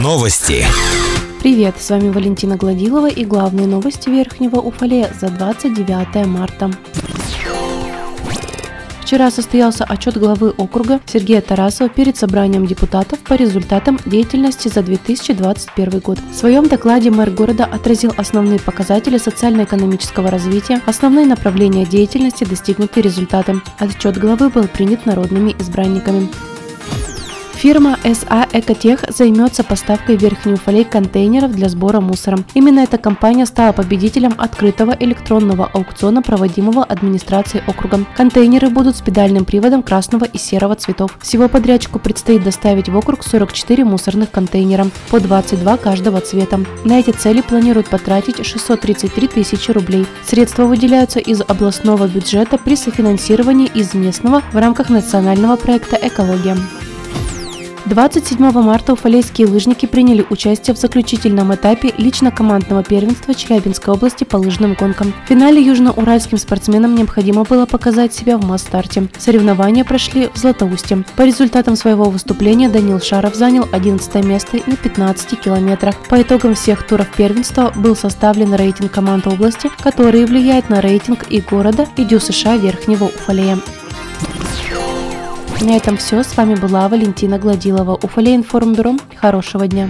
Новости. Привет, с вами Валентина Гладилова и главные новости Верхнего Уфалея за 29 марта. Вчера состоялся отчет главы округа Сергея Тарасова перед собранием депутатов по результатам деятельности за 2021 год. В своем докладе мэр города отразил основные показатели социально-экономического развития, основные направления деятельности, достигнутые результаты. Отчет главы был принят народными избранниками. Фирма SA Ecotech займется поставкой в Верхний Уфалей контейнеров для сбора мусора. Именно эта компания стала победителем открытого электронного аукциона, проводимого администрацией округа. Контейнеры будут с педальным приводом красного и серого цветов. Всего подрядчику предстоит доставить в округ 44 мусорных контейнера, по 22 каждого цвета. На эти цели планируют потратить 633 тысячи рублей. Средства выделяются из областного бюджета при софинансировании из местного в рамках национального проекта «Экология». 27 марта уфалейские лыжники приняли участие в заключительном этапе лично-командного первенства Челябинской области по лыжным гонкам. В финале южноуральским спортсменам необходимо было показать себя в масс-старте. Соревнования прошли в Златоусте. По результатам своего выступления Данил Шаров занял 11 место на 15 километрах. По итогам всех туров первенства был составлен рейтинг команд области, который влияет на рейтинг и города, и ДЮСШ США Верхнего Уфалея. На этом все. С вами была Валентина Гладилова. Уфалейинформ.ру. Хорошего дня!